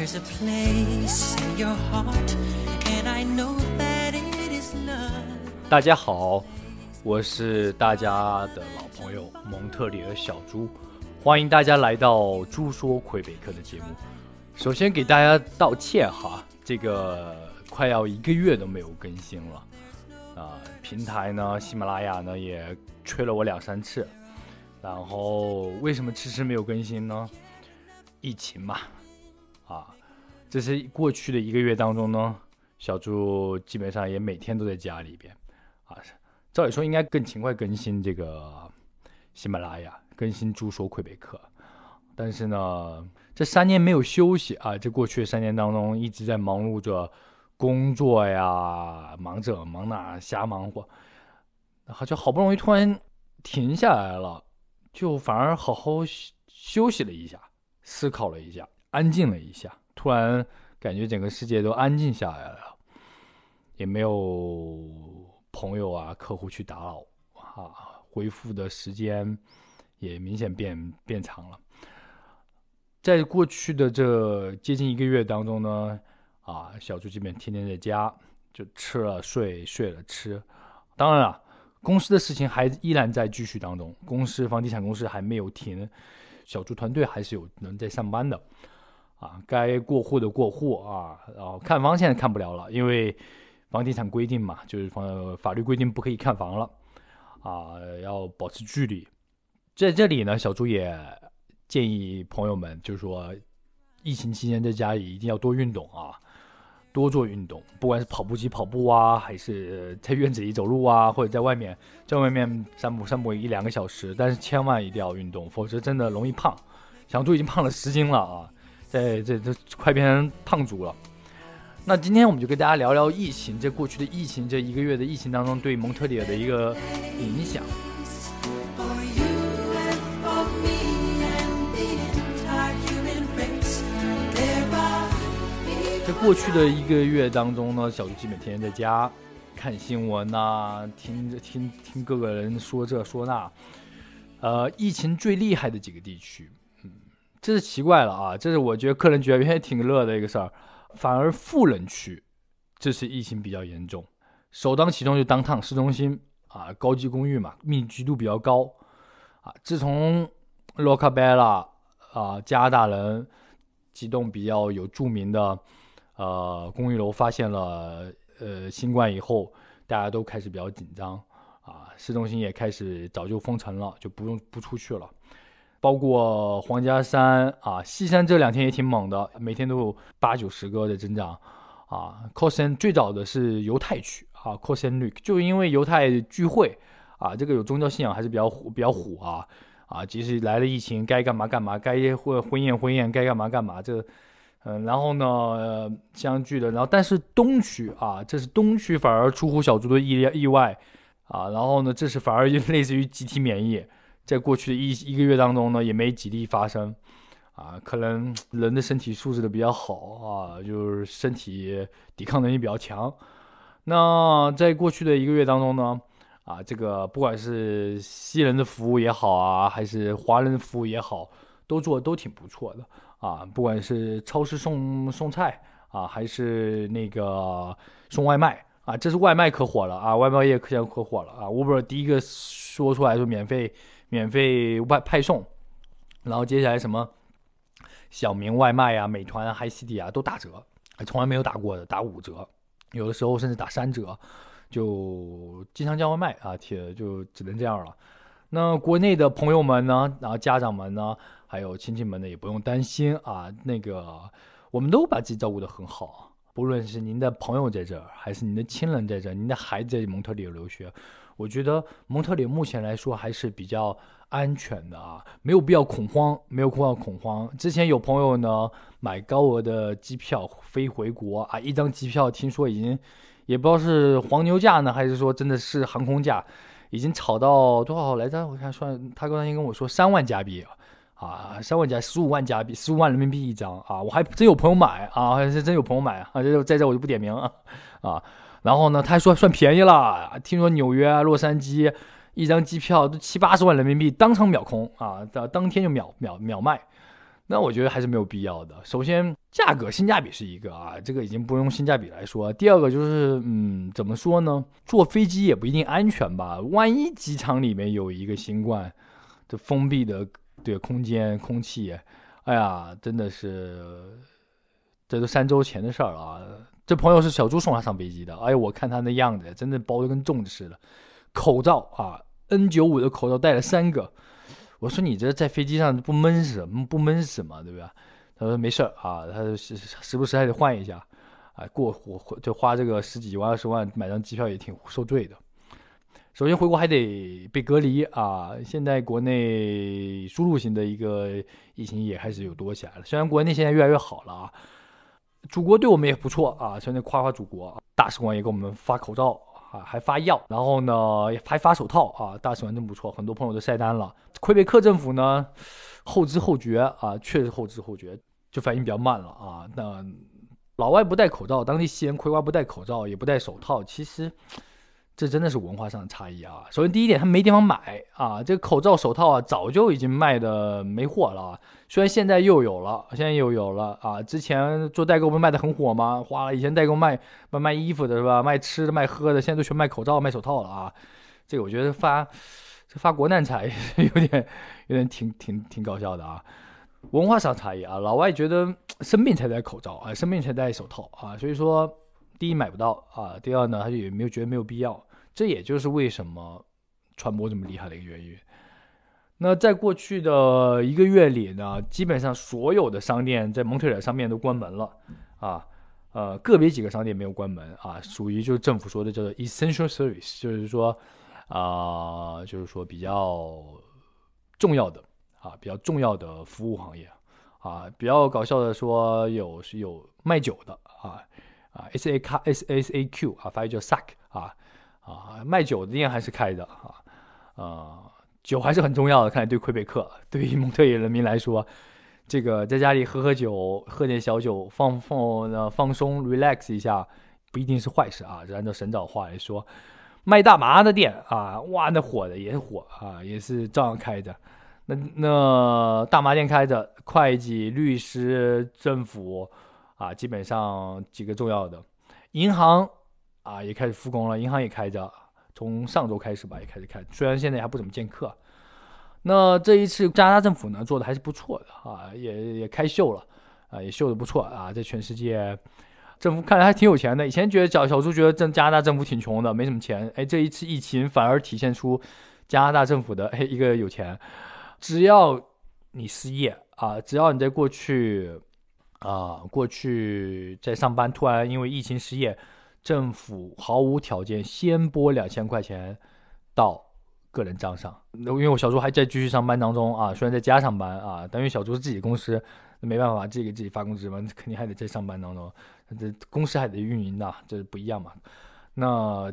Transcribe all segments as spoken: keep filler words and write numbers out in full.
There's a place in your heart, and I know that it is love. 大家好，我是大家的老朋友蒙特利尔小猪，欢迎大家来到猪说魁北克的节目。首先给大家道歉哈，这个快要一个月都没有更新了啊、呃，平台呢，喜马拉雅呢也催了我两三次，然后为什么迟迟没有更新呢？疫情嘛。啊，这是过去的一个月当中呢，小猪基本上也每天都在家里边，啊，照理说应该更勤快更新这个喜马拉雅，更新猪说魁北克，但是呢，这三年没有休息啊，这过去三年当中一直在忙碌着工作呀，忙这忙那，瞎忙活，好像好不容易突然停下来了，就反而好好休息了一下，思考了一下。安静了一下，突然感觉整个世界都安静下来了，也没有朋友啊、客户去打扰啊，恢复的时间也明显变变长了。在过去的这接近一个月当中呢，啊，小猪基本天天在家，就吃了睡，睡了吃。当然了，公司的事情还依然在继续当中，公司房地产公司还没有停，小猪团队还是有能在上班的。啊，该过户的过户啊，然后看房现在看不了了，因为房地产规定嘛，就是房法律规定不可以看房了，啊，要保持距离。在这里呢，小猪也建议朋友们，就是说，疫情期间在家里一定要多运动啊，多做运动，不管是跑步机跑步啊，还是在院子里走路啊，或者在外面在外面散步散步一两个小时，但是千万一定要运动，否则真的容易胖。小猪已经胖了十斤了啊。在这都快变成胖猪了。那今天我们就跟大家聊聊疫情，在过去的疫情，这一个月的疫情当中，对蒙特利尔的一个影响。在过去的一个月当中呢，小猪基本天天在家看新闻啊，听听听各个人说这说那。呃，疫情最厉害的几个地区。这是奇怪了啊！这是我觉得个人觉得也挺乐的一个事儿，反而富人区，这是疫情比较严重，首当其冲就downtown市中心啊，高级公寓嘛，密集度比较高啊。自从洛克贝拉啊，加拿大人几栋比较有著名的呃公寓楼发现了呃新冠以后，大家都开始比较紧张啊，市中心也开始早就封城了，就不用不出去了。包括皇家山啊，西山这两天也挺猛的，每天都有八九十个的增长啊。Cosson 最早的是犹太区啊 ，Cosson Lake 就因为犹太聚会啊，这个有宗教信仰还是比较比较虎啊啊，即使来了疫情，该干嘛干嘛，该婚婚宴婚宴，该干嘛干嘛这，嗯，然后呢、呃、相聚的，然后但是东区啊，这是东区反而出乎小猪的意意外啊，然后呢，这是反而就类似于集体免疫。在过去的一一个月当中呢，也没几例发生，啊，可能人的身体素质都比较好啊，就是身体抵抗能力比较强。那在过去的一个月当中呢，啊，这个不管是西人的服务也好啊，还是华人的服务也好，都做都挺不错的啊。不管是超市送送菜啊，还是那个送外卖啊，这是外卖可火了啊，外卖业可现在可火了啊。Uber 第一个说出来说免费。免费外派送，然后接下来什么小明外卖啊、美团啊、嗨西迪啊都打折，从来没有打过的，打五折，有的时候甚至打三折，就经常叫外卖啊，铁就只能这样了。那国内的朋友们呢，然后家长们呢，还有亲戚们呢，也不用担心啊，那个我们都把自己照顾得很好，不论是您的朋友在这儿，还是您的亲人在这儿，您的孩子在蒙特利尔留学。我觉得蒙特利尔目前来说还是比较安全的啊，没有必要恐慌，没有必要恐慌。之前有朋友呢买高额的机票飞回国啊，一张机票听说已经也不知道是黄牛价呢，还是说真的是航空价，已经炒到多少来着？我看算他刚才跟我说三万加币啊，三万加十五万加币，十五万人民币一张啊，我还真有朋友买啊，还真有朋友买啊，在这我就不点名啊啊。然后呢，他还说算便宜了，听说纽约、洛杉矶一张机票都七八十万人民币，当场秒空啊，当天就秒秒秒卖。那我觉得还是没有必要的。首先，价格性价比是一个啊，这个已经不用性价比来说。第二个就是嗯，怎么说呢，坐飞机也不一定安全吧，万一机场里面有一个新冠这封闭的对空间空气，哎呀真的是这都三周前的事儿啊。这朋友是小猪送他上飞机的，哎我看他那样子真的包得跟粽子似的，口罩啊 N 九十五 的口罩戴了三个，我说你这在飞机上不闷死不闷死吗，对不对？他说没事啊，他时不时还得换一下，啊，过就花这个十几万二十万买张机票也挺受罪的。首先回国还得被隔离啊，现在国内输入型的一个疫情也开始有多起来了，虽然国内现在越来越好了啊，祖国对我们也不错啊，现在夸夸祖国，大使馆也给我们发口罩啊，还发药，然后呢还发手套啊，大使馆真不错，很多朋友都晒单了。魁北克政府呢后知后觉啊，确实后知后觉。就反应比较慢了啊，那老外不戴口罩，当地西人葵瓜不戴口罩也不戴手套，其实这真的是文化上的差异啊。首先第一点他没地方买啊，这个口罩手套啊早就已经卖的没货了啊，虽然现在又有了现在又有了啊，之前做代购不是卖的很火吗，花了以前代购卖卖衣服的是吧，卖吃的卖喝的，现在都全卖口罩卖手套了啊，这个我觉得发这发国难财有点有点挺挺挺搞笑的啊。文化上差异啊，老外觉得生病才戴口罩啊，生病才戴手套啊，所以说第一买不到啊，第二呢他就也没有觉得没有必要，这也就是为什么传播这么厉害的一个原因。那在过去的一个月里呢，基本上所有的商店在蒙特利尔上面都关门了啊，呃，个别几个商店没有关门啊，属于就是政府说的叫做 essential service， 就是说啊、呃，就是说比较重要的。啊，比较重要的服务行业，啊，比较搞笑的说有是有卖酒的啊啊 S A Q 啊，发音叫 S A C 啊啊，卖酒的店还是开的啊啊，酒还是很重要的，看来对魁北克对于蒙特利尔人民来说，这个在家里喝喝酒，喝点小酒，放放、呃、放松 relax 一下，不一定是坏事啊。按照沈导话来说，卖大麻的店啊，哇，那火的也火啊，也是照样开着。那, 那大麻店开着，会计、律师、政府啊，基本上几个重要的银行啊也开始复工了，银行也开着，从上周开始吧也开始开，虽然现在还不怎么见客。那这一次加拿大政府呢做的还是不错的啊，也也开秀了啊，也秀的不错啊，在全世界政府看来还挺有钱的。以前觉得小小猪觉得加拿大政府挺穷的，没什么钱，哎，这一次疫情反而体现出加拿大政府的哎一个有钱。只要你失业啊，只要你在过去啊，过去在上班，突然因为疫情失业，政府毫无条件先拨两千块钱到个人账上。因为我小猪还在继续上班当中啊，虽然在家上班啊，但因为小猪是自己公司，没办法自己给自己发工资嘛，肯定还得在上班当中，这公司还得运营的，这不一样嘛。那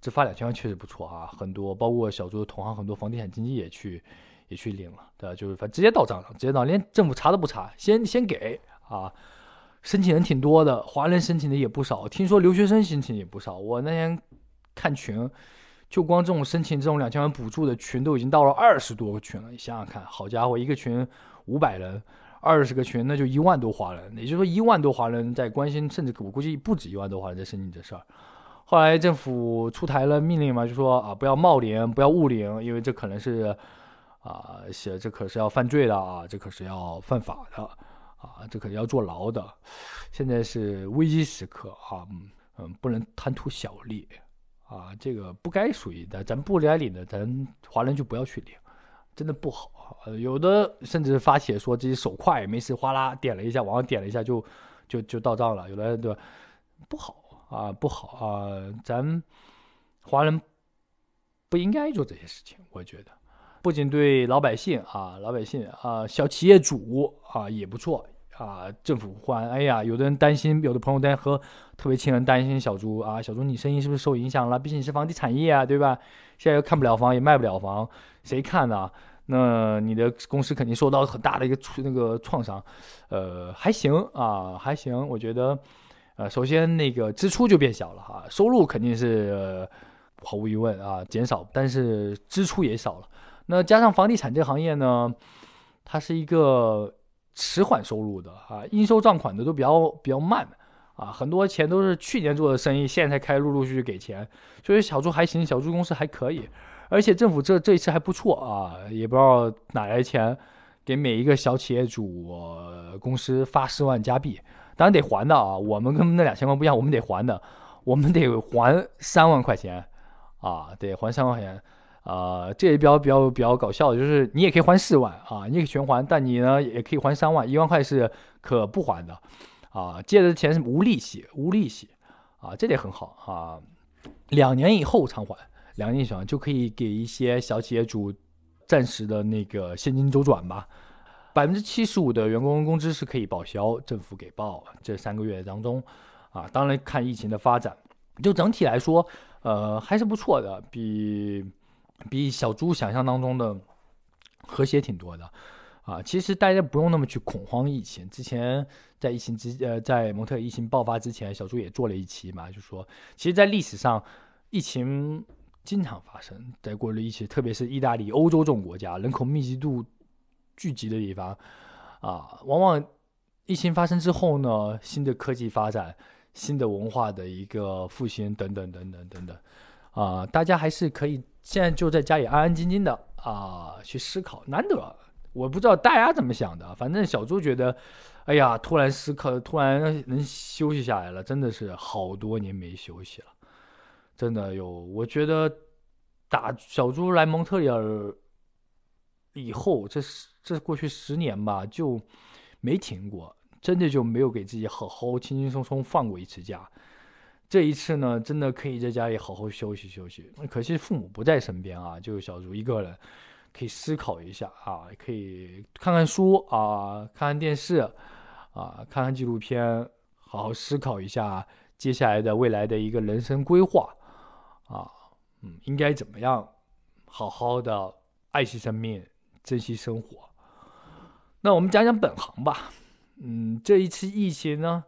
这发两千块确实不错啊，很多包括小猪的同行，很多房地产经纪也去。也去领了，对吧？就是反正直接到账上，直接到，连政府查都不查，先先给啊！申请人挺多的，华人申请的也不少，听说留学生申请也不少。我那天看群，就光这种申请这种两千万补助的群都已经到了二十多个群了。你想想看，好家伙，一个群五百人，二十个群那就一万多华人，也就是说一万多华人在关心，甚至我估计不止一万多华人在申请这事儿。后来政府出台了命令嘛，就说啊，不要冒领，不要误领，因为这可能是。啊，写这可是要犯罪的啊，这可是要犯法的啊，这可是要坐牢的。现在是危机时刻啊，嗯，不能贪图小利啊，这个不该属于的，咱不该领的，咱华人就不要去领，真的不好。啊、有的甚至发帖说自己手快，没事哗啦点了一下，往上点了一下就就就到账了，有的对吧？不好啊，不好啊，咱华人不应该做这些事情，我觉得。不仅对老百姓啊，老百姓啊，小企业主啊也不错啊。政府换，哎呀，有的人担心，有的朋友在和特别亲人担心小猪啊，小猪你生意是不是受影响了？毕竟你是房地产业啊，对吧？现在又看不了房，也卖不了房，谁看呢、啊？那你的公司肯定受到很大的一个那个创伤。呃，还行啊，还行，我觉得，呃，首先那个支出就变小了哈、啊，收入肯定是、呃、毫无疑问啊减少，但是支出也少了。那加上房地产这行业呢，它是一个迟缓收入的啊，应收账款的都比较比较慢啊，很多钱都是去年做的生意，现在才开始陆陆续续给钱，所以小猪还行，小猪公司还可以，而且政府这这一次还不错啊，也不知道哪来钱，给每一个小企业主、呃、公司发十万加币，当然得还的啊，我们跟那俩情况不一样，我们得还的，我们得还三万块钱啊，得还三万块钱。呃，这也比较比较比较搞笑的，就是你也可以还四万啊，你也可以全还，但你呢也可以还三万，一万块是可不还的啊，借的钱是无利息，无利息啊，这点很好啊，两年以后偿还，两年以上就可以给一些小企业主暂时的那个现金周转吧，百分之七十五的员工工资是可以报销，政府给报这三个月当中啊，当然看疫情的发展，就整体来说，呃，还是不错的，比。比小猪想象当中的和谐挺多的啊！其实大家不用那么去恐慌疫情。之前在疫情之呃，在蒙特利疫情爆发之前，小猪也做了一期嘛，就说，其实，在历史上，疫情经常发生在过去的疫情，特别是意大利、欧洲这种国家人口密集度聚集的地方啊，往往疫情发生之后呢，新的科技发展、新的文化的一个复兴等等等等等等啊，大家还是可以。现在就在家里安安静静的啊、呃，去思考，难得，我不知道大家怎么想的，反正小猪觉得，哎呀，突然思考，突然能休息下来了，真的是好多年没休息了，真的有，我觉得打小猪来蒙特利尔以后，这这过去十年吧，就没停过，真的就没有给自己好好轻轻松松放过一次假。这一次呢，真的可以在家里好好休息休息。可惜父母不在身边啊，就小猪一个人，可以思考一下啊，可以看看书啊，看看电视啊，看看纪录片，好好思考一下接下来的未来的一个人生规划啊，嗯，应该怎么样好好的爱惜生命，珍惜生活。那我们讲讲本行吧，嗯，这一次疫情呢。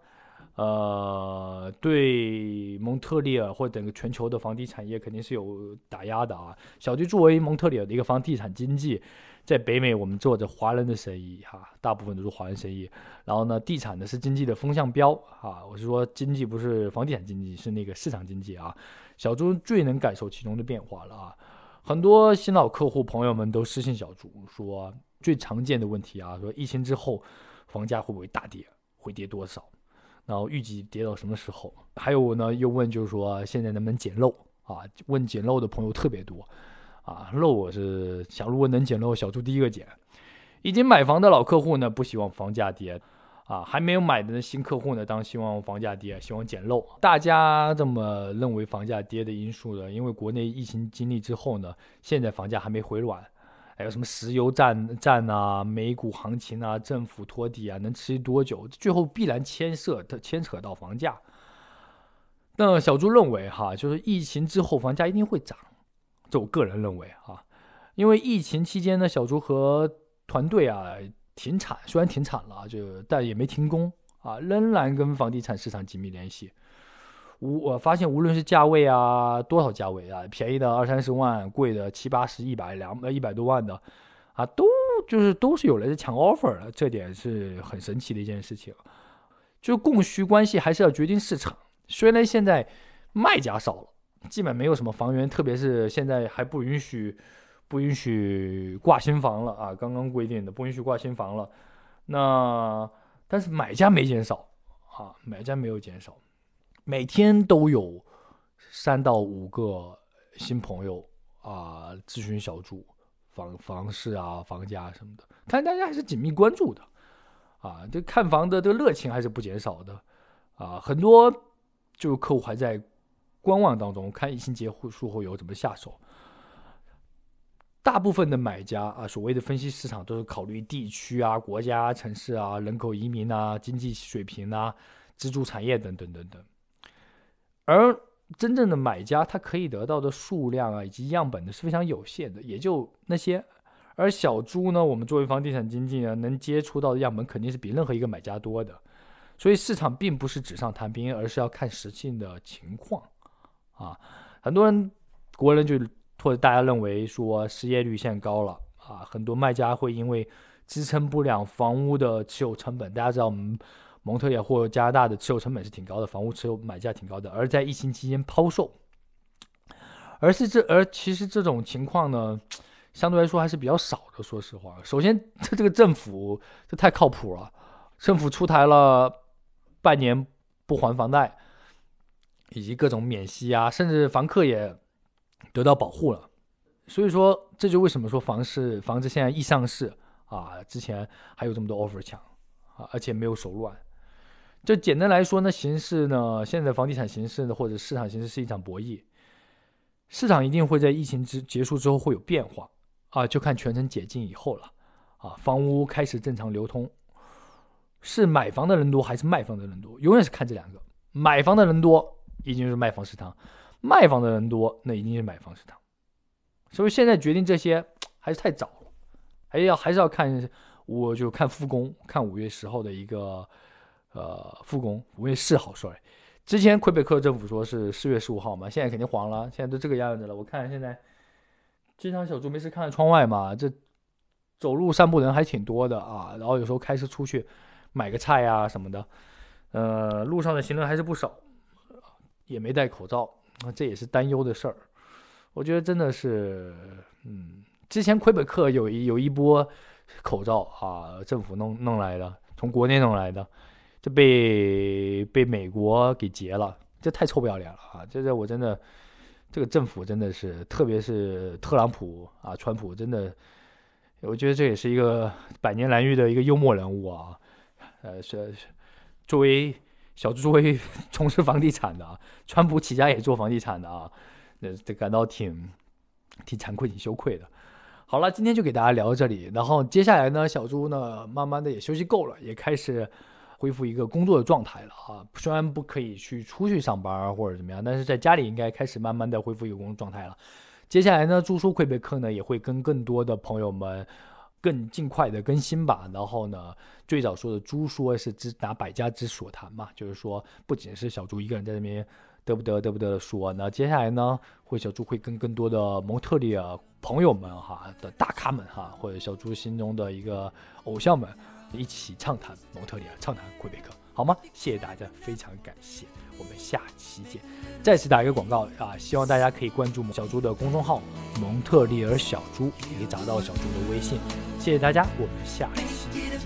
呃，对蒙特利尔或者整个全球的房地产业肯定是有打压的啊。小猪作为蒙特利尔的一个房地产经济，在北美我们做着华人的生意哈、啊，大部分都是华人生意。然后呢，地产呢是经济的风向标啊。我是说经济不是房地产经济，是那个市场经济啊。小猪最能感受其中的变化了啊。很多新老客户朋友们都私信小猪说，最常见的问题啊，说疫情之后房价会不会大跌，会跌多少？然后预计跌到什么时候？还有呢，又问就是说现在能不能捡漏啊？问捡漏的朋友特别多啊。漏我是想，如果能捡漏，小猪第一个捡。已经买房的老客户呢，不希望房价跌啊；还没有买的新客户呢，当然希望房价跌，希望捡漏。大家这么认为房价跌的因素呢？因为国内疫情经历之后呢，现在房价还没回暖，还有什么石油战战啊、美股行情啊、政府托底啊，能持续多久？最后必然牵涉牵扯到房价。那小猪认为哈，就是疫情之后房价一定会涨，这我个人认为哈，因为疫情期间呢，小猪和团队啊停产，虽然停产了，就但也没停工啊，仍然跟房地产市场紧密联系。无我发现，无论是价位啊，多少价位啊，便宜的二三十万，贵的七八十、一百两呃一百多万的，啊，都就是都是有人在抢 offer 的，这点是很神奇的一件事情。就供需关系还是要决定市场。虽然现在卖家少了，基本没有什么房源，特别是现在还不允许不允许挂新房了啊，刚刚规定的不允许挂新房了。那但是买家没减少啊，买家没有减少。每天都有三到五个新朋友啊、呃，咨询小猪房房市啊、房价什么的，看大家还是紧密关注的啊。这看房的这个热情还是不减少的啊，很多就是客户还在观望当中，看疫情结束后有怎么下手。大部分的买家啊，所谓的分析市场都是考虑地区啊、国家、城市啊、人口移民啊、经济水平啊、支柱产业等等等等。而真正的买家，他可以得到的数量啊，以及样本的是非常有限的，也就那些。而小猪呢，我们作为房地产经纪人，能接触到的样本肯定是比任何一个买家多的。所以市场并不是纸上谈兵，而是要看实际的情况啊。很多人，国人就或者大家认为说失业率现在高了啊，很多卖家会因为支撑不了房屋的持有成本。大家知道我们蒙特利尔或加拿大的持有成本是挺高的，房屋持有买价挺高的，而在疫情期间抛售。而是这而其实这种情况呢，相对来说还是比较少的，说实话。首先这个政府这太靠谱了，政府出台了半年不还房贷以及各种免息啊，甚至房客也得到保护了。所以说这就为什么说房市房子现在易上市啊，之前还有这么多 offer 抢啊，而且没有手软。就简单来说呢，形势呢，现在房地产形势或者市场形势是一场博弈，市场一定会在疫情之结束之后会有变化啊，就看全城解禁以后了啊，房屋开始正常流通，是买房的人多还是卖房的人多，永远是看这两个。买房的人多已经是卖房市场，卖房的人多那一定是买房市场。所以现在决定这些还是太早了，还要还是要看，我就看复工，看五月十号的一个呃复工，五月四号 sorry。之前魁北克政府说是四月十五号嘛，现在肯定黄了，现在都这个样子了。我看现在经常小猪没事看看窗外嘛，这走路散步人还挺多的啊，然后有时候开车出去买个菜啊什么的，呃，路上的行人还是不少，也没戴口罩，这也是担忧的事儿。我觉得真的是，嗯，之前魁北克有一有一波口罩啊，政府弄弄来的，从国内弄来的。这被被美国给劫了，这太臭不要脸了啊！这这我真的，这个政府真的是，特别是特朗普啊，川普真的，我觉得这也是一个百年难遇的一个幽默人物啊。呃，是作为小作为从事房地产的啊，川普起家也做房地产的啊，这这感到挺挺惭愧、挺羞愧的。好了，今天就给大家聊到这里，然后接下来呢，小猪呢，慢慢的也休息够了，也开始恢复一个工作的状态了啊，虽然不可以去出去上班或者怎么样，但是在家里应该开始慢慢的恢复一个工作状态了。接下来呢，住宿魁北克呢也会跟更多的朋友们更尽快的更新吧。然后呢，最早说的猪说是只拿百家之所谈嘛，就是说不仅是小猪一个人在那边得不得得不得的说呢，接下来呢，会小猪会跟更多的蒙特利尔朋友们哈的大咖们哈，或者小猪心中的一个偶像们。一起畅谈蒙特利尔，畅谈魁北克，好吗？谢谢大家，非常感谢，我们下期见。再次打一个广告啊，希望大家可以关注小猪的公众号蒙特利尔小猪，也找到小猪的微信。谢谢大家，我们下期见。